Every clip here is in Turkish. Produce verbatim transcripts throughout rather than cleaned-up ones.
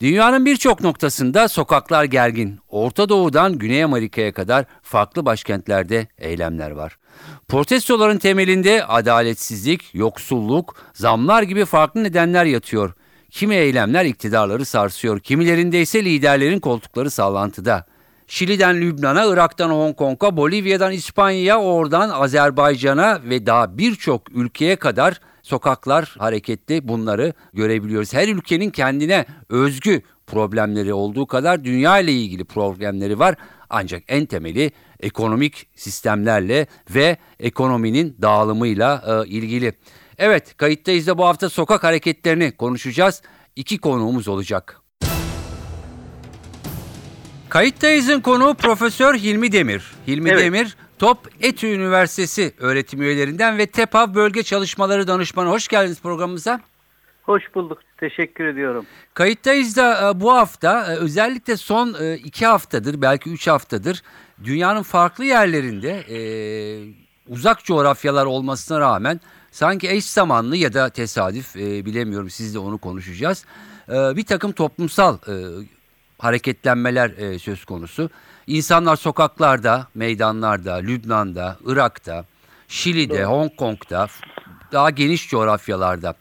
Dünyanın birçok noktasında sokaklar gergin. Orta Doğu'dan Güney Amerika'ya kadar farklı başkentlerde eylemler var. Protestoların temelinde adaletsizlik, yoksulluk, zamlar gibi farklı nedenler yatıyor. Kimi eylemler iktidarları sarsıyor, kimilerinde ise liderlerin koltukları sallantıda. Şili'den Lübnan'a, Irak'tan Hong Kong'a, Bolivya'dan İspanya'ya, oradan Azerbaycan'a ve daha birçok ülkeye kadar sokaklar hareketli, bunları görebiliyoruz. Her ülkenin kendine özgü problemleri olduğu kadar dünya ile ilgili problemleri var. Ancak en temeli ekonomik sistemlerle ve ekonominin dağılımıyla e, ilgili. Evet, Kayıttayız da bu hafta sokak hareketlerini konuşacağız. İki konuğumuz olacak. Kayıttayız'ın konuğu Profesör Hilmi Demir. Hilmi evet. Demir, T O B B ETÜ Üniversitesi öğretim üyelerinden ve TEPAV Bölge Çalışmaları Danışmanı. Hoş geldiniz programımıza. Hoş bulduk. Teşekkür ediyorum. Kayıttayız da bu hafta, özellikle son iki haftadır, belki üç haftadır dünyanın farklı yerlerinde uzak coğrafyalar olmasına rağmen sanki eş zamanlı ya da tesadüf, bilemiyorum, sizle onu konuşacağız. Bir takım toplumsal hareketlenmeler e, söz konusu. İnsanlar sokaklarda, meydanlarda, Lübnan'da, Irak'ta, Şili'de, Hong Kong'da, daha geniş coğrafyalarda.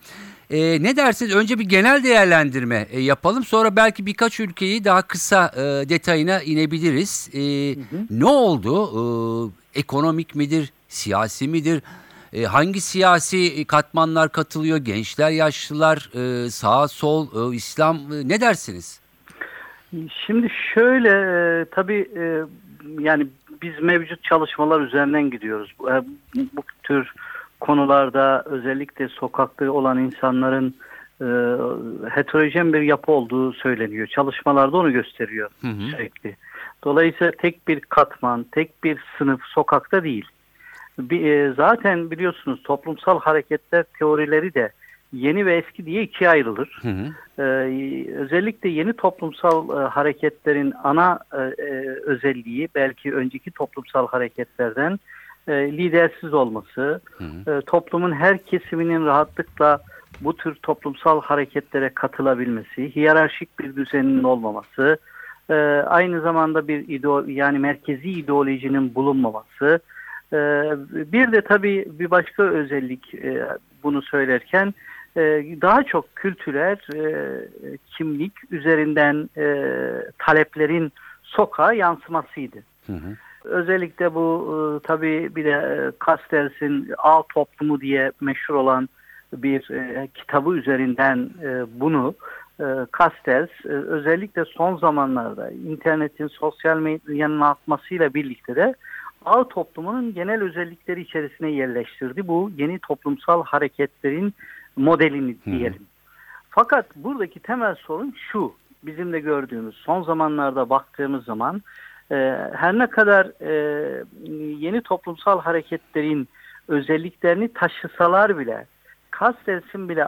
E, ne dersiniz? Önce bir genel değerlendirme e, yapalım. Sonra belki birkaç ülkeyi daha kısa e, detayına inebiliriz. E, hı hı. Ne oldu? E, ekonomik midir? Siyasi midir? E, hangi siyasi katmanlar katılıyor? Gençler, yaşlılar, e, sağ, sol, e, İslam. E, ne dersiniz? Şimdi şöyle, tabii yani biz mevcut çalışmalar üzerinden gidiyoruz. Bu tür konularda özellikle sokakta olan insanların heterojen bir yapı olduğu söyleniyor. Çalışmalarda onu gösteriyor hı hı. sürekli. Dolayısıyla tek bir katman, tek bir sınıf sokakta değil. Zaten biliyorsunuz toplumsal hareketler teorileri de yeni ve eski diye ikiye ayrılır. Hı hı. Ee, özellikle yeni toplumsal e, hareketlerin ana e, özelliği belki önceki toplumsal hareketlerden e, lidersiz olması, hı hı. E, toplumun her kesiminin rahatlıkla bu tür toplumsal hareketlere katılabilmesi, hiyerarşik bir düzenin olmaması, e, aynı zamanda bir ideo- yani merkezi ideolojinin bulunmaması. E, bir de tabii bir başka özellik e, bunu söylerken daha çok kültürel kimlik üzerinden taleplerin sokağa yansımasıydı. Hı hı. Özellikle bu tabii bir de Castells'in Ağ Toplumu diye meşhur olan bir kitabı üzerinden bunu Castells özellikle son zamanlarda internetin, sosyal medyanın artmasıyla birlikte de Ağ toplumunun genel özellikleri içerisine yerleştirdi. Bu yeni toplumsal hareketlerin modelini diyelim. Hmm. Fakat buradaki temel sorun şu. Bizim de gördüğümüz, son zamanlarda baktığımız zaman e, her ne kadar e, yeni toplumsal hareketlerin özelliklerini taşısalar bile Castells'in bile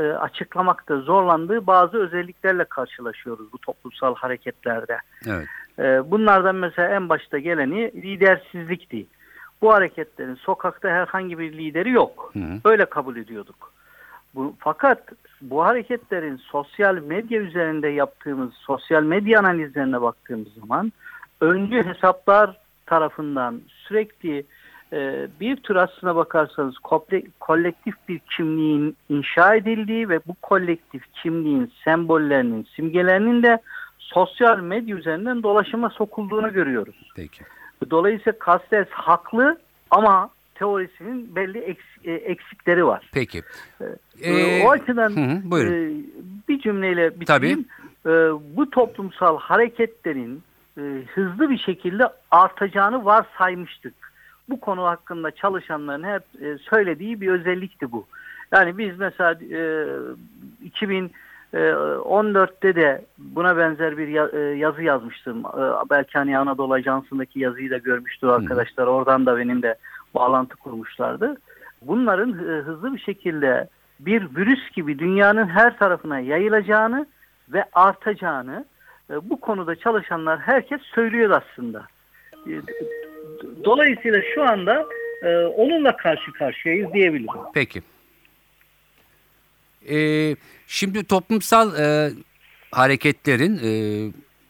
e, açıklamakta zorlandığı bazı özelliklerle karşılaşıyoruz bu toplumsal hareketlerde. Evet. Bunlardan mesela en başta geleni lidersizlikti. Bu hareketlerin sokakta herhangi bir lideri yok. Hı. Öyle kabul ediyorduk. Bu, fakat bu hareketlerin sosyal medya üzerinde yaptığımız, sosyal medya analizlerine baktığımız zaman öncü hesaplar tarafından sürekli e, bir tür aslına bakarsanız komple- kolektif bir kimliğin inşa edildiği ve bu kolektif kimliğin sembollerinin, simgelerinin de sosyal medya üzerinden dolaşıma sokulduğunu görüyoruz. Peki. Dolayısıyla Castells haklı ama teorisinin belli eksikleri var. Peki. Ee, o açıdan hı hı, e, bir cümleyle bitireyim. E, bu toplumsal hareketlerin e, hızlı bir şekilde artacağını varsaymıştık. Bu konu hakkında çalışanların hep e, söylediği bir özellikti bu. Yani biz mesela e, iki bin on dörtte de buna benzer bir yazı yazmıştım. Belki hani Anadolu Ajansı'ndaki yazıyı da görmüştü arkadaşlar. Oradan da benim de bağlantı kurmuşlardı. Bunların hızlı bir şekilde bir virüs gibi dünyanın her tarafına yayılacağını ve artacağını bu konuda çalışanlar herkes söylüyor aslında. Dolayısıyla şu anda onunla karşı karşıyayız diyebilirim. Peki. Ee, şimdi toplumsal e, hareketlerin e,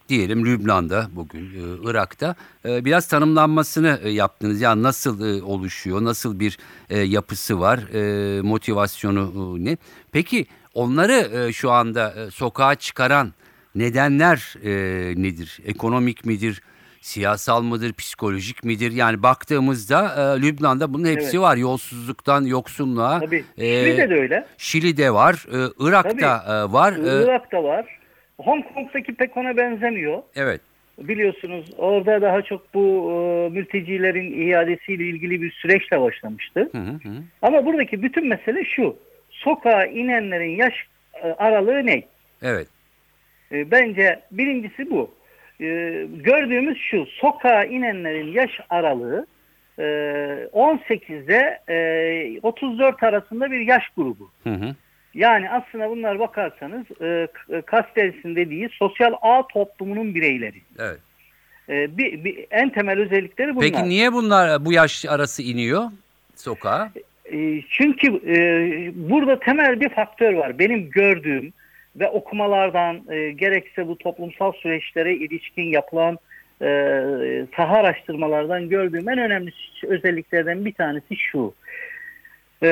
diyelim Lübnan'da bugün, e, Irak'ta e, biraz tanımlanmasını e, yaptınız. Yani nasıl e, oluşuyor, nasıl bir e, yapısı var, e, motivasyonu e, ne? Peki onları e, şu anda e, sokağa çıkaran nedenler e, nedir? Ekonomik midir? Siyasal mıdır, psikolojik midir? Yani baktığımızda e, Lübnan'da bunun hepsi evet. var. Yolsuzluktan yoksunluğa. Tabii. Şili'de e, de öyle. Şili'de var. E, Irak'ta e, var. Irak'ta var. Hong Kong'daki pek ona benzemiyor. Evet. Biliyorsunuz orada daha çok bu e, mültecilerin iadesiyle ilgili bir süreçle başlamıştı. Hı hı. Ama buradaki bütün mesele şu. Sokağa inenlerin yaş e, aralığı ne? Evet. E, bence birincisi bu. Ee, gördüğümüz şu, sokağa inenlerin yaş aralığı e, on sekizde e, otuz dört arasında bir yaş grubu. Hı hı. Yani aslında bunlar bakarsanız e, Castells'in dediği sosyal ağ toplumunun bireyleri. Evet. E, bir, bir, en temel özellikleri bunlar. Peki niye bunlar bu yaş arası iniyor sokağa? E, çünkü e, burada temel bir faktör var. Benim gördüğüm ve okumalardan e, gerekse bu toplumsal süreçlere ilişkin yapılan e, saha araştırmalardan gördüğüm en önemli özelliklerden bir tanesi şu. E,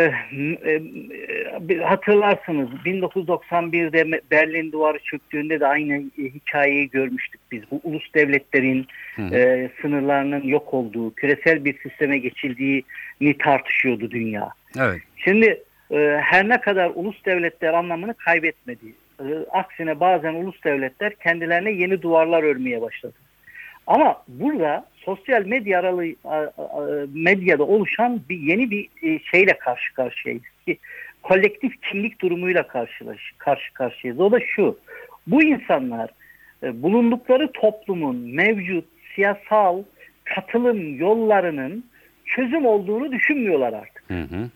e, hatırlarsınız bin dokuz yüz doksan birde Berlin Duvarı çöktüğünde de aynı hikayeyi görmüştük biz. Bu ulus devletlerin e, sınırlarının yok olduğu, küresel bir sisteme geçildiğini tartışıyordu dünya. Evet. Şimdi e, her ne kadar ulus devletler anlamını kaybetmedi. Aksine bazen ulus devletler kendilerine yeni duvarlar örmeye başladı. Ama burada sosyal medya aralığı, medyada oluşan bir yeni bir şeyle karşı karşıyayız ki kolektif kimlik durumuyla karşılaş, karşı karşıyayız. O da şu, bu insanlar bulundukları toplumun mevcut siyasal katılım yollarının çözüm olduğunu düşünmüyorlar artık. Hı hı.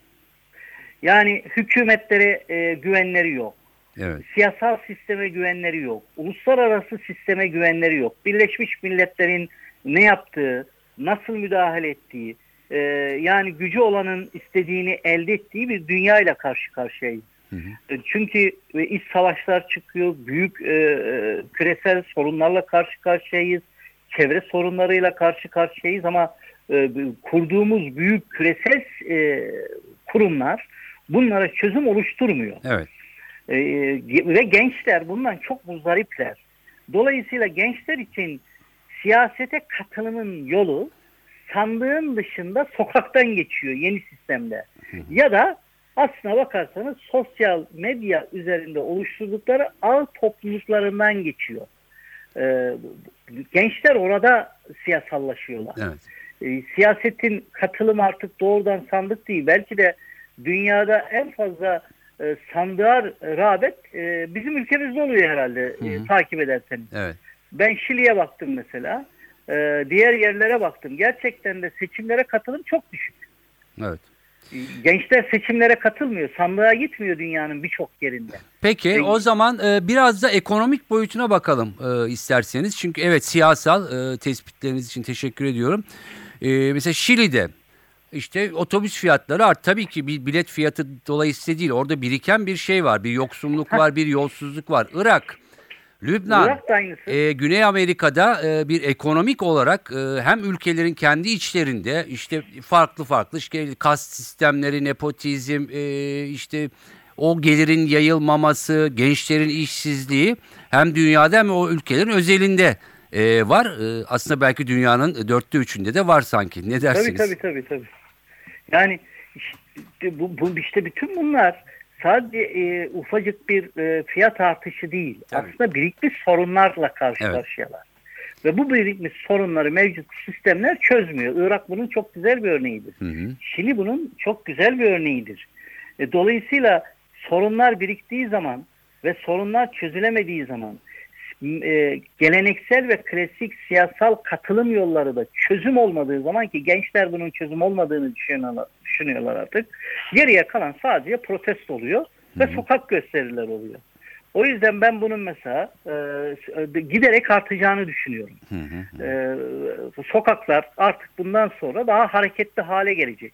Yani hükümetlere e, güvenleri yok. Evet. Siyasal sisteme güvenleri yok. Uluslararası sisteme güvenleri yok. Birleşmiş Milletler'in ne yaptığı, nasıl müdahale ettiği, e, yani gücü olanın istediğini elde ettiği bir dünyayla karşı karşıyayız. Hı hı. Çünkü e, iç savaşlar çıkıyor, büyük e, e, küresel sorunlarla karşı karşıyayız, çevre sorunlarıyla karşı karşıyayız ama e, kurduğumuz büyük küresel e, kurumlar bunlara çözüm oluşturmuyor. Evet. Ee, ve gençler bundan çok muzdaripler. Dolayısıyla gençler için siyasete katılımın yolu sandığın dışında sokaktan geçiyor yeni sistemde. Ya da aslına bakarsanız sosyal medya üzerinde oluşturdukları ağ topluluklarından geçiyor. Ee, gençler orada siyasallaşıyorlar. Evet. Ee, siyasetin katılımı artık doğrudan sandık değil. Belki de dünyada en fazla sandığa rağbet bizim ülkemizde oluyor herhalde hı hı. takip ederseniz. Evet. Ben Şili'ye baktım mesela. Diğer yerlere baktım. Gerçekten de seçimlere katılım çok düşük. Evet. Gençler seçimlere katılmıyor. Sandığa gitmiyor dünyanın birçok yerinde. Peki Peki. o zaman biraz da ekonomik boyutuna bakalım isterseniz. Çünkü evet siyasal tespitleriniz için teşekkür ediyorum. Mesela Şili'de İşte otobüs fiyatları art. Tabii ki bir bilet fiyatı dolayısıyla değil. Orada biriken bir şey var. Bir yoksunluk var, bir yolsuzluk var. Irak, Lübnan, Irak e, Güney Amerika'da e, bir ekonomik olarak e, hem ülkelerin kendi içlerinde işte farklı farklı işte kast sistemleri, nepotizm, e, işte o gelirin yayılmaması, gençlerin işsizliği hem dünyada hem o ülkelerin özelinde. Ee, var. Ee, aslında belki dünyanın dörtte üçünde de var sanki. Ne dersiniz? Tabii tabii tabii. tabii. Yani işte, bu, bu, işte bütün bunlar sadece e, ufacık bir e, fiyat artışı değil. Tabii. Aslında birikmiş sorunlarla karşı evet. karşıyalar. Ve bu birikmiş sorunları mevcut sistemler çözmüyor. Irak bunun çok güzel bir örneğidir. Hı hı. Şili bunun çok güzel bir örneğidir. E, dolayısıyla sorunlar biriktiği zaman ve sorunlar çözülemediği zaman e, geleneksel ve klasik siyasal katılım yolları da çözüm olmadığı zaman, ki gençler bunun çözüm olmadığını düşünüyorlar, düşünüyorlar artık, geriye kalan sadece protesto oluyor ve Hı-hı. sokak gösterileri oluyor. O yüzden ben bunun mesela e, giderek artacağını düşünüyorum. Hı hı. E, sokaklar artık bundan sonra daha hareketli hale gelecek.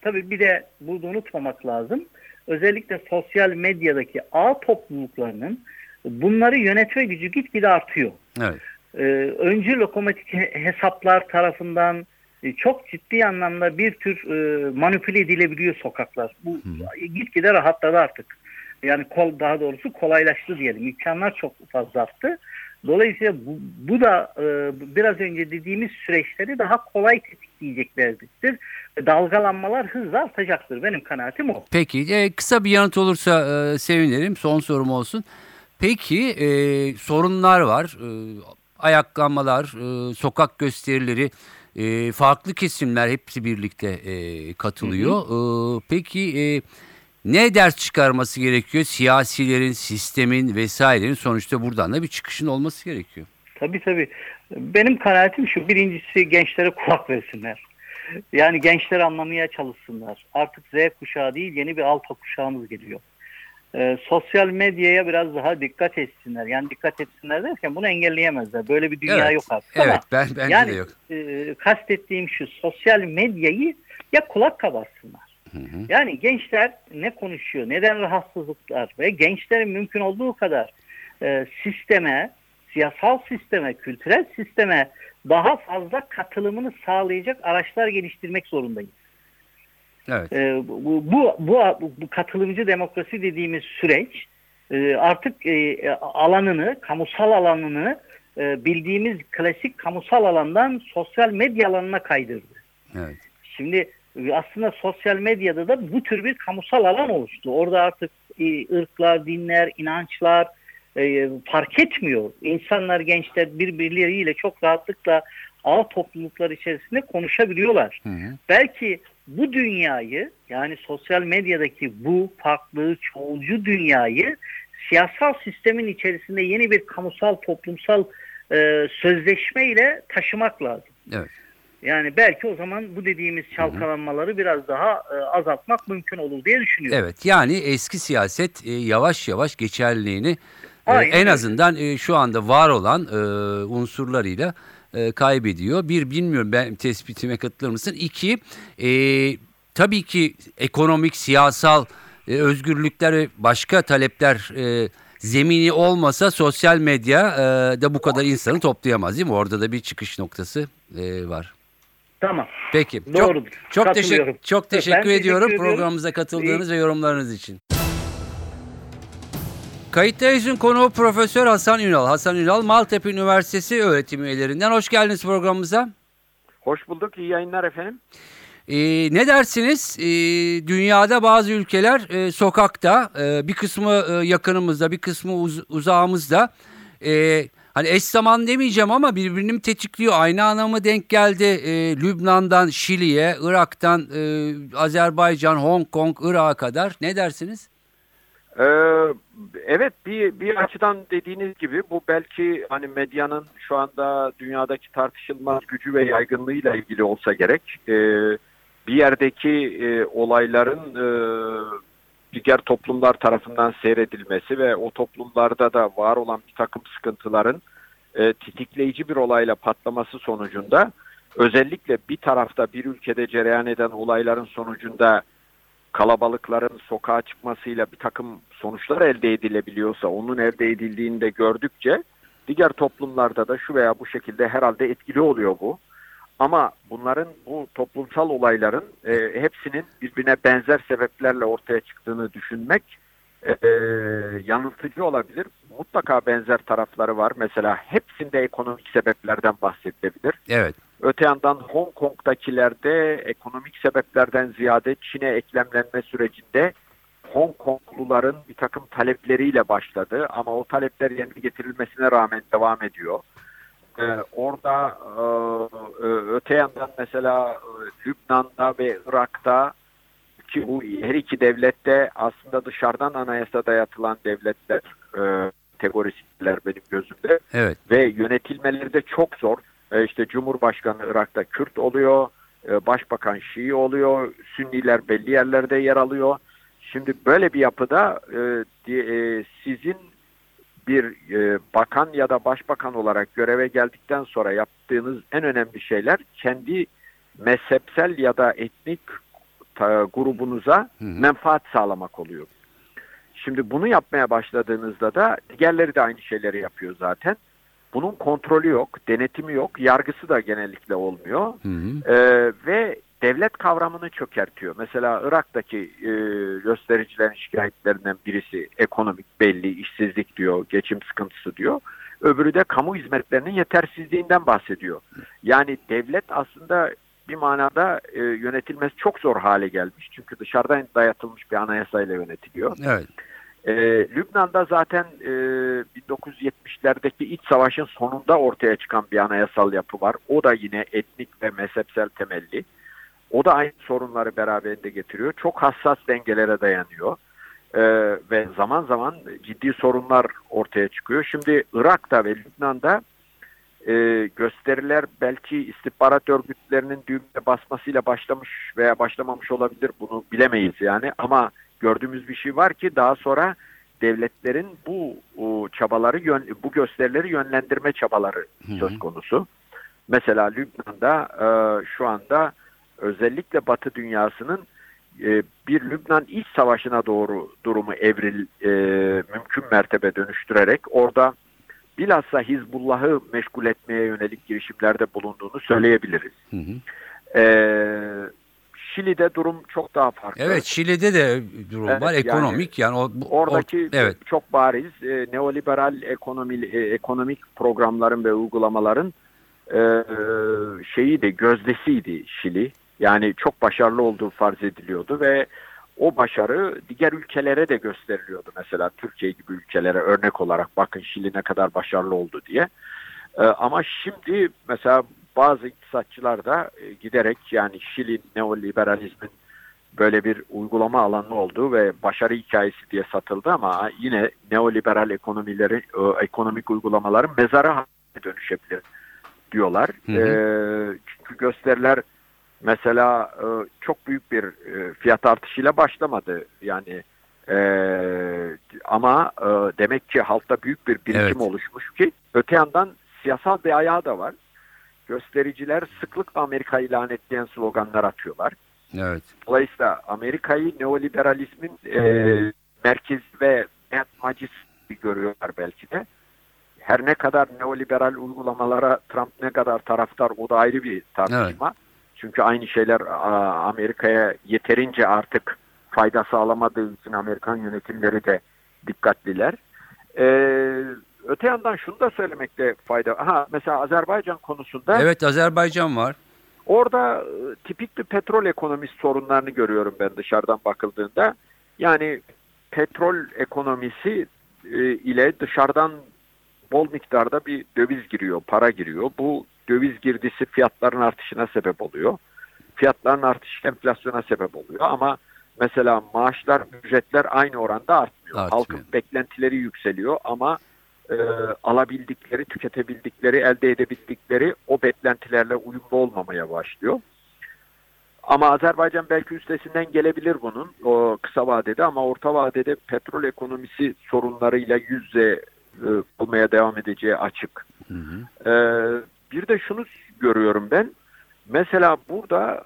Tabii bir de bunu unutmamak lazım. Özellikle sosyal medyadaki ağ topluluklarının bunları yönetme gücü gitgide artıyor. Evet. E, öncü lokomotif hesaplar tarafından e, çok ciddi anlamda bir tür e, manipüle edilebiliyor sokaklar. Bu hı. gitgide rahatladı artık. Yani kol, daha doğrusu kolaylaştı diyelim. İmkanlar çok fazla arttı. Dolayısıyla bu, bu da e, biraz önce dediğimiz süreçleri daha kolay tetikleyeceklerdir. Dalgalanmalar hızla artacaktır. Benim kanaatim o. Peki e, kısa bir yanıt olursa e, sevinirim. Son sorum olsun. Peki e, sorunlar var. E, ayaklanmalar, e, sokak gösterileri, e, farklı kesimler hepsi birlikte e, katılıyor. Hı hı. E, peki... E, Ne ders çıkarması gerekiyor? Siyasilerin, sistemin vesairenin sonuçta buradan da bir çıkışın olması gerekiyor. Tabii tabii. Benim kanaatim şu: birincisi gençlere kulak versinler. Yani gençleri anlamaya çalışsınlar. Artık Z kuşağı değil, yeni bir alfa kuşağımız geliyor. Ee, sosyal medyaya biraz daha dikkat etsinler. Yani dikkat etsinler derken bunu engelleyemezler. Böyle bir dünya evet, yok artık. Evet, ben, ben yani, de yok. E, kastettiğim şu: sosyal medyayı ya kulak kabarsınlar. Yani gençler ne konuşuyor, neden rahatsızlıklar ve gençlerin mümkün olduğu kadar e, sisteme, siyasal sisteme, kültürel sisteme daha fazla katılımını sağlayacak araçlar geliştirmek zorundayız. Evet. E, bu, bu, bu, bu katılımcı demokrasi dediğimiz süreç e, artık e, alanını, kamusal alanını e, bildiğimiz klasik kamusal alandan sosyal medya alanına kaydırdı. Evet. Şimdi aslında sosyal medyada da bu tür bir kamusal alan oluştu. Orada artık ırklar, dinler, inançlar e, fark etmiyor. İnsanlar, gençler birbirleriyle çok rahatlıkla ağ topluluklar içerisinde konuşabiliyorlar. Hı hı. Belki bu dünyayı, yani sosyal medyadaki bu farklı çoğulcu dünyayı siyasal sistemin içerisinde yeni bir kamusal, toplumsal e, sözleşmeyle taşımak lazım. Evet. Yani belki o zaman bu dediğimiz çalkalanmaları Hı-hı. biraz daha e, azaltmak mümkün olur diye düşünüyorum. Evet, yani eski siyaset e, yavaş yavaş geçerliliğini e, en azından e, şu anda var olan e, unsurlarıyla e, kaybediyor. Bir, bilmiyorum ben tespitime katılır mısın? İki, e, tabii ki ekonomik, siyasal e, özgürlükler ve başka talepler e, zemini olmasa sosyal medya e, da bu kadar insanı toplayamaz, değil mi? Orada da bir çıkış noktası e, var. Tamam. Peki. Doğrudur. Çok, çok teşekkür çok teşekkür, teşekkür ediyorum ediyorum. Programımıza katıldığınız İyi. ve yorumlarınız için. Kayıttayız'ın konuğu Profesör Hasan Ünal. Hasan Ünal, Maltepe Üniversitesi öğretim üyelerinden. Hoş geldiniz programımıza. Hoş bulduk. İyi yayınlar efendim. Ee, ne dersiniz? Ee, dünyada bazı ülkeler e, sokakta, e, bir kısmı e, yakınımızda, bir kısmı uz- uzağımızda. E, Hani eş zaman demeyeceğim ama birbirini tetikliyor. Aynı anama denk geldi. E, Lübnan'dan Şili'ye, Irak'tan e, Azerbaycan, Hong Kong, Irak'a kadar. Ne dersiniz? Ee, evet, bir bir açıdan dediğiniz gibi bu belki hani medyanın şu anda dünyadaki tartışılmaz gücü ve yaygınlığıyla ilgili olsa gerek. Ee, bir yerdeki e, olayların e, diğer toplumlar tarafından seyredilmesi ve o toplumlarda da var olan bir takım sıkıntıların e, tetikleyici bir olayla patlaması sonucunda, özellikle bir tarafta, bir ülkede cereyan eden olayların sonucunda kalabalıkların sokağa çıkmasıyla bir takım sonuçlar elde edilebiliyorsa, onun elde edildiğini de gördükçe diğer toplumlarda da şu veya bu şekilde herhalde etkili oluyor bu. Ama bunların, bu toplumsal olayların e, hepsinin birbirine benzer sebeplerle ortaya çıktığını düşünmek e, e, yanıltıcı olabilir. Mutlaka benzer tarafları var. Mesela hepsinde ekonomik sebeplerden bahsedilebilir. Evet. Öte yandan Hong Kong'dakilerde ekonomik sebeplerden ziyade Çin'e eklemlenme sürecinde Hong Kongluların bir takım talepleriyle başladı. Ama o talepler yerine getirilmesine rağmen devam ediyor. Ee, orada e, öte yandan mesela Lübnan'da ve Irak'ta, ki bu her iki devlette aslında dışarıdan anayasa dayatılan devletler, e, kategorisiler benim gözümde. Evet. Ve yönetilmeleri de çok zor. E, işte Cumhurbaşkanı Irak'ta Kürt oluyor, e, Başbakan Şii oluyor, Sünniler belli yerlerde yer alıyor. Şimdi böyle bir yapıda e, di, e, sizin bir e, bakan ya da başbakan olarak göreve geldikten sonra yaptığınız en önemli şeyler kendi mezhepsel ya da etnik ta, grubunuza hı hı. menfaat sağlamak oluyor. Şimdi bunu yapmaya başladığınızda da diğerleri de aynı şeyleri yapıyor zaten. Bunun kontrolü yok, denetimi yok, yargısı da genellikle olmuyor. Hı hı. E, ve devlet kavramını çökertiyor. Mesela Irak'taki e, göstericilerin şikayetlerinden birisi ekonomik belli, işsizlik diyor, geçim sıkıntısı diyor. Öbürü de kamu hizmetlerinin yetersizliğinden bahsediyor. Yani devlet aslında bir manada e, yönetilmesi çok zor hale gelmiş. Çünkü dışarıdan dayatılmış bir anayasayla yönetiliyor. Evet. E, Lübnan'da zaten e, bin dokuz yüz yetmişlerdeki iç savaşın sonunda ortaya çıkan bir anayasal yapı var. O da yine etnik ve mezhepsel temelli. O da aynı sorunları beraberinde getiriyor. Çok hassas dengelere dayanıyor. Ee, ve zaman zaman ciddi sorunlar ortaya çıkıyor. Şimdi Irak'ta ve Lübnan'da e, gösteriler belki istihbarat örgütlerinin düğmeye basmasıyla başlamış veya başlamamış olabilir. Bunu bilemeyiz yani. Ama gördüğümüz bir şey var ki daha sonra devletlerin bu o, çabaları, yön, bu gösterileri yönlendirme çabaları Hı-hı. söz konusu. Mesela Lübnan'da e, şu anda özellikle Batı dünyasının e, bir Lübnan iç savaşına doğru durumu evril e, mümkün mertebe dönüştürerek orada bilhassa Hizbullah'ı meşgul etmeye yönelik girişimlerde bulunduğunu söyleyebiliriz. Hı hı. E, Şili'de durum çok daha farklı. Evet, Şili'de de durum evet, var. Ekonomik yani, yani o, bu, oradaki or, evet. çok bariz e, neoliberal ekonomi, e, ekonomik programların ve uygulamaların e, şeyi de gözdesiydi Şili. Yani çok başarılı olduğu farz ediliyordu ve o başarı diğer ülkelere de gösteriliyordu. Mesela Türkiye gibi ülkelere örnek olarak bakın Şili ne kadar başarılı oldu diye. Ee, ama şimdi mesela bazı iktisatçılar da giderek yani Şili neoliberalizmin böyle bir uygulama alanı olduğu ve başarı hikayesi diye satıldı ama yine neoliberal ekonomileri, ekonomik uygulamaların mezarı haline dönüşebilir diyorlar. Hı hı. Ee, çünkü gösteriler mesela çok büyük bir fiyat artışıyla başlamadı yani e, ama e, demek ki halkta büyük bir birikim evet. oluşmuş ki öte yandan siyasal bir ayağı da var. Göstericiler sıklıkla Amerika'yı lanetleyen sloganlar atıyorlar. Evet. Dolayısıyla Amerika'yı neoliberalizmin e, merkez ve yatmacısı görüyorlar belki de. Her ne kadar neoliberal uygulamalara Trump ne kadar taraftar o da ayrı bir tartışma. Evet. Çünkü aynı şeyler Amerika'ya yeterince artık fayda sağlamadığı için Amerikan yönetimleri de dikkatliler. Ee, öte yandan şunu da söylemekte fayda var. Ha, mesela Azerbaycan konusunda. Evet, Azerbaycan var. Orada tipik bir petrol ekonomisi sorunlarını görüyorum ben dışarıdan bakıldığında. Yani petrol ekonomisi ile dışarıdan bol miktarda bir döviz giriyor, para giriyor. Bu döviz girdisi fiyatların artışına sebep oluyor. Fiyatların artışı enflasyona sebep oluyor. Ama mesela maaşlar, ücretler aynı oranda artmıyor. Artmıyor. Halkın beklentileri yükseliyor ama e, alabildikleri, tüketebildikleri, elde edebildikleri o beklentilerle uyumlu olmamaya başlıyor. Ama Azerbaycan belki üstesinden gelebilir bunun o kısa vadede ama orta vadede petrol ekonomisi sorunlarıyla yüz yüze e, olmaya devam edeceği açık. Hı hı. E, Bir de şunu görüyorum ben. Mesela burada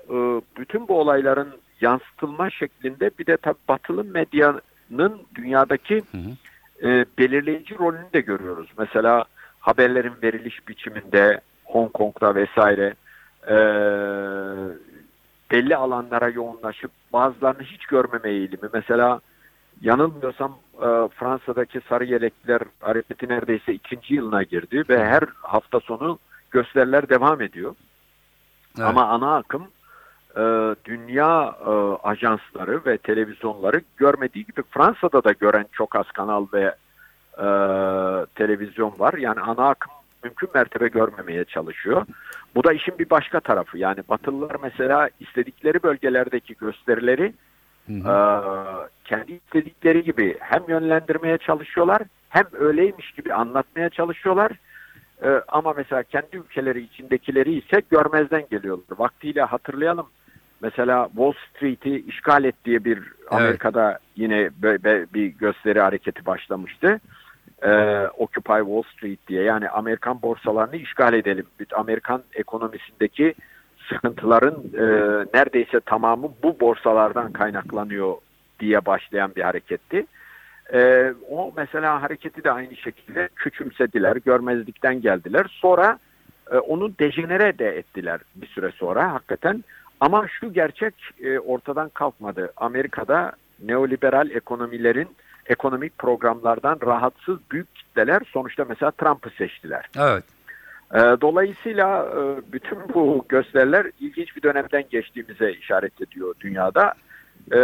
bütün bu olayların yansıtılma şeklinde bir de tabii batılı medyanın dünyadaki hı hı. belirleyici rolünü de görüyoruz. Mesela haberlerin veriliş biçiminde Hong Kong'da vesaire belli alanlara yoğunlaşıp bazılarını hiç görmeme eğilimi. Mesela yanılmıyorsam Fransa'daki Sarı Yelekliler hareketi neredeyse ikinci yılına girdi ve her hafta sonu gösteriler devam ediyor. Evet. Ama ana akım e, dünya e, ajansları ve televizyonları görmediği gibi Fransa'da da gören çok az kanal ve e, televizyon var. Yani ana akım mümkün mertebe görmemeye çalışıyor. Bu da işin bir başka tarafı. Yani Batılılar mesela istedikleri bölgelerdeki gösterileri hı hı. E, kendi istedikleri gibi hem yönlendirmeye çalışıyorlar hem öyleymiş gibi anlatmaya çalışıyorlar. Ee, ama mesela kendi ülkeleri içindekileri ise görmezden geliyorlar. Vaktiyle hatırlayalım. Mesela Wall Street'i işgal et diye bir Amerika'da evet. yine böyle bir gösteri hareketi başlamıştı. Ee, Occupy Wall Street diye, yani Amerikan borsalarını işgal edelim. Amerikan ekonomisindeki sıkıntıların e, neredeyse tamamı bu borsalardan kaynaklanıyor diye başlayan bir hareketti. Ee, o mesela hareketi de aynı şekilde küçümsediler, görmezlikten geldiler. Sonra e, onu dejenere de ettiler bir süre sonra hakikaten. Ama şu gerçek e, ortadan kalkmadı. Amerika'da neoliberal ekonomilerin ekonomik programlardan rahatsız büyük kitleler sonuçta mesela Trump'ı seçtiler. Evet. E, dolayısıyla e, bütün bu gösteriler ilginç bir dönemden geçtiğimize işaret ediyor dünyada. E,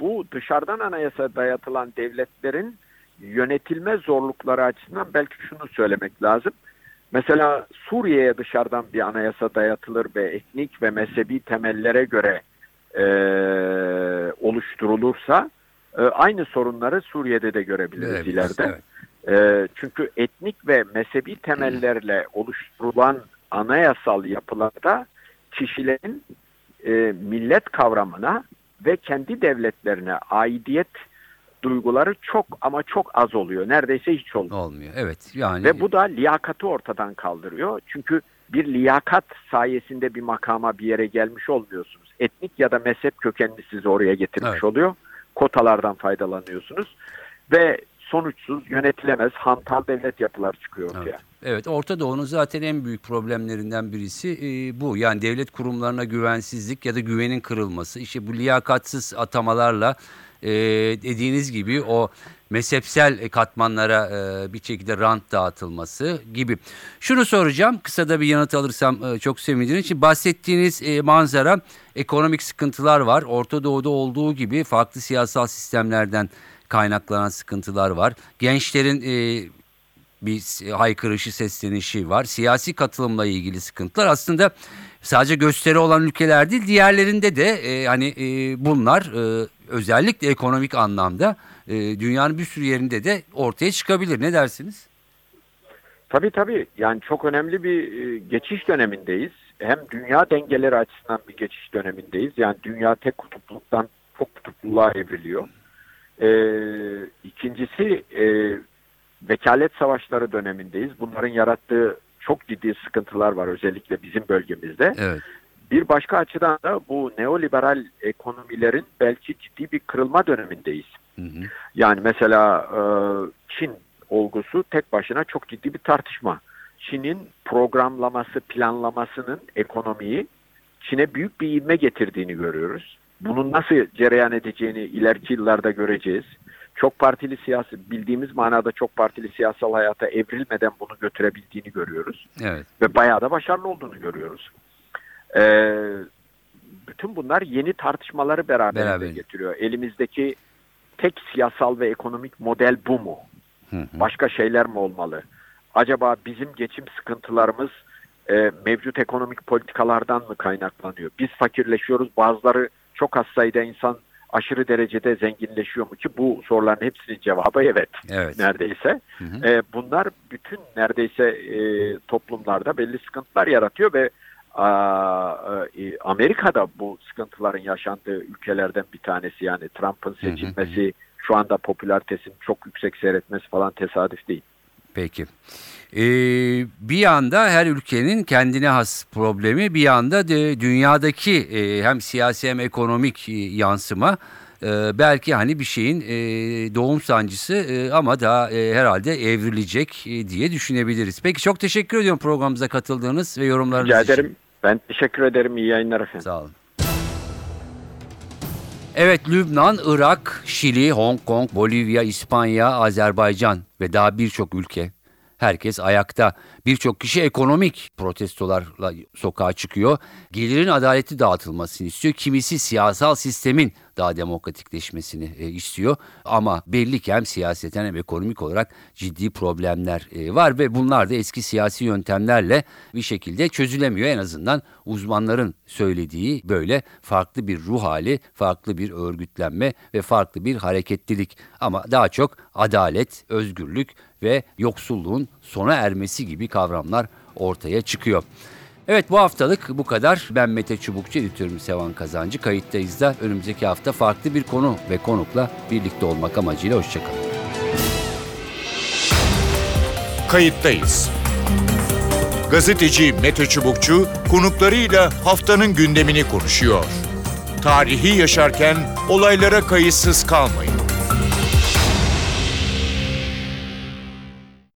bu dışarıdan anayasa dayatılan devletlerin yönetilme zorlukları açısından belki şunu söylemek lazım. Mesela Suriye'ye dışarıdan bir anayasa dayatılır ve etnik ve mezhebi temellere göre e, oluşturulursa e, aynı sorunları Suriye'de de görebiliriz evet, ileride. Evet. E, çünkü etnik ve mezhebi temellerle oluşturulan anayasal yapılarda kişilerin e, millet kavramına ve kendi devletlerine aidiyet duyguları çok ama çok az oluyor. Neredeyse hiç olmuyor. Olmuyor. Evet. Yani... Ve bu da liyakatı ortadan kaldırıyor. Çünkü bir liyakat sayesinde bir makama bir yere gelmiş olmuyorsunuz. Etnik ya da mezhep kökenli sizi oraya getirmiş evet. oluyor. Kotalardan faydalanıyorsunuz. Ve sonuçsuz, yönetilemez, hantal devlet yapılar çıkıyor ortaya. Evet. Evet, Orta Doğu'nun zaten en büyük problemlerinden birisi e, bu. Yani devlet kurumlarına güvensizlik ya da güvenin kırılması. İşte bu liyakatsız atamalarla e, dediğiniz gibi o mezhepsel katmanlara e, bir şekilde rant dağıtılması gibi. Şunu soracağım, kısa da bir yanıt alırsam e, çok sevinirim. Şimdi bahsettiğiniz e, manzara, ekonomik sıkıntılar var. Orta Doğu'da olduğu gibi farklı siyasal sistemlerden kaynaklanan sıkıntılar var. Gençlerin... E, bir haykırışı, seslenişi var. Siyasi katılımla ilgili sıkıntılar aslında sadece gösteri olan ülkeler değil, diğerlerinde de e, hani e, bunlar e, özellikle ekonomik anlamda e, dünyanın bir sürü yerinde de ortaya çıkabilir. Ne dersiniz? Tabii tabii. Yani çok önemli bir geçiş dönemindeyiz. Hem dünya dengeleri açısından bir geçiş dönemindeyiz. Yani dünya tek kutupluluktan çok kutupluluğa evriliyor. E, ikincisi e, vekalet savaşları dönemindeyiz. Bunların yarattığı çok ciddi sıkıntılar var özellikle bizim bölgemizde. Evet. Bir başka açıdan da bu neoliberal ekonomilerin belki ciddi bir kırılma dönemindeyiz. Hı hı. Yani mesela e, Çin olgusu tek başına çok ciddi bir tartışma. Çin'in programlaması, planlamasının ekonomiyi Çin'e büyük bir ivme getirdiğini görüyoruz. Bunun nasıl cereyan edeceğini ileriki yıllarda göreceğiz. Çok partili siyasi, bildiğimiz manada çok partili siyasal hayata evrilmeden bunu götürebildiğini görüyoruz. Evet. Ve bayağı da başarılı olduğunu görüyoruz. Ee, bütün bunlar yeni tartışmaları beraberinde getiriyor. Elimizdeki tek siyasal ve ekonomik model bu mu? Hı hı. Başka şeyler mi olmalı? Acaba bizim geçim sıkıntılarımız e, mevcut ekonomik politikalardan mı kaynaklanıyor? Biz fakirleşiyoruz, bazıları çok az sayıda insan aşırı derecede zenginleşiyor mu ki bu soruların hepsinin cevabı evet, evet. neredeyse. Hı hı. E, bunlar bütün neredeyse e, toplumlarda belli sıkıntılar yaratıyor ve a, a, e, Amerika'da bu sıkıntıların yaşandığı ülkelerden bir tanesi. Yani Trump'ın seçilmesi, hı hı hı. şu anda popülaritesini çok yüksek seyretmesi falan tesadüf değil. Peki. Ee, bir yanda her ülkenin kendine has problemi, bir yanda de dünyadaki e, hem siyasi hem ekonomik e, yansıma e, belki hani bir şeyin e, doğum sancısı e, ama daha e, herhalde evrilecek e, diye düşünebiliriz. Peki, çok teşekkür ediyorum programımıza katıldığınız ve yorumlarınız için. Rica ederim. Için. Ben teşekkür ederim. İyi yayınlar efendim. Sağ olun. Evet, Lübnan, Irak, Şili, Hong Kong, Bolivya, İspanya, Azerbaycan ve daha birçok ülke. Herkes ayakta. Birçok kişi ekonomik protestolarla sokağa çıkıyor. Gelirin adaletli dağıtılmasını istiyor. Kimisi siyasal sistemin daha demokratikleşmesini e, istiyor. Ama belli ki hem siyaseten hem ekonomik olarak ciddi problemler e, var ve bunlar da eski siyasi yöntemlerle bir şekilde çözülemiyor. En azından uzmanların söylediği böyle farklı bir ruh hali, farklı bir örgütlenme ve farklı bir hareketlilik, ama daha çok adalet, özgürlük ve yoksulluğun sona ermesi gibi kavramlar ortaya çıkıyor. Evet, bu haftalık bu kadar. Ben Mete Çubukçu, editörüm Sevan Kazancı. Kayıttayız da önümüzdeki hafta farklı bir konu ve konukla birlikte olmak amacıyla hoşçakalın. Kayıttayız. Gazeteci Mete Çubukçu konuklarıyla haftanın gündemini konuşuyor. Tarihi yaşarken olaylara kayıtsız kalmayın.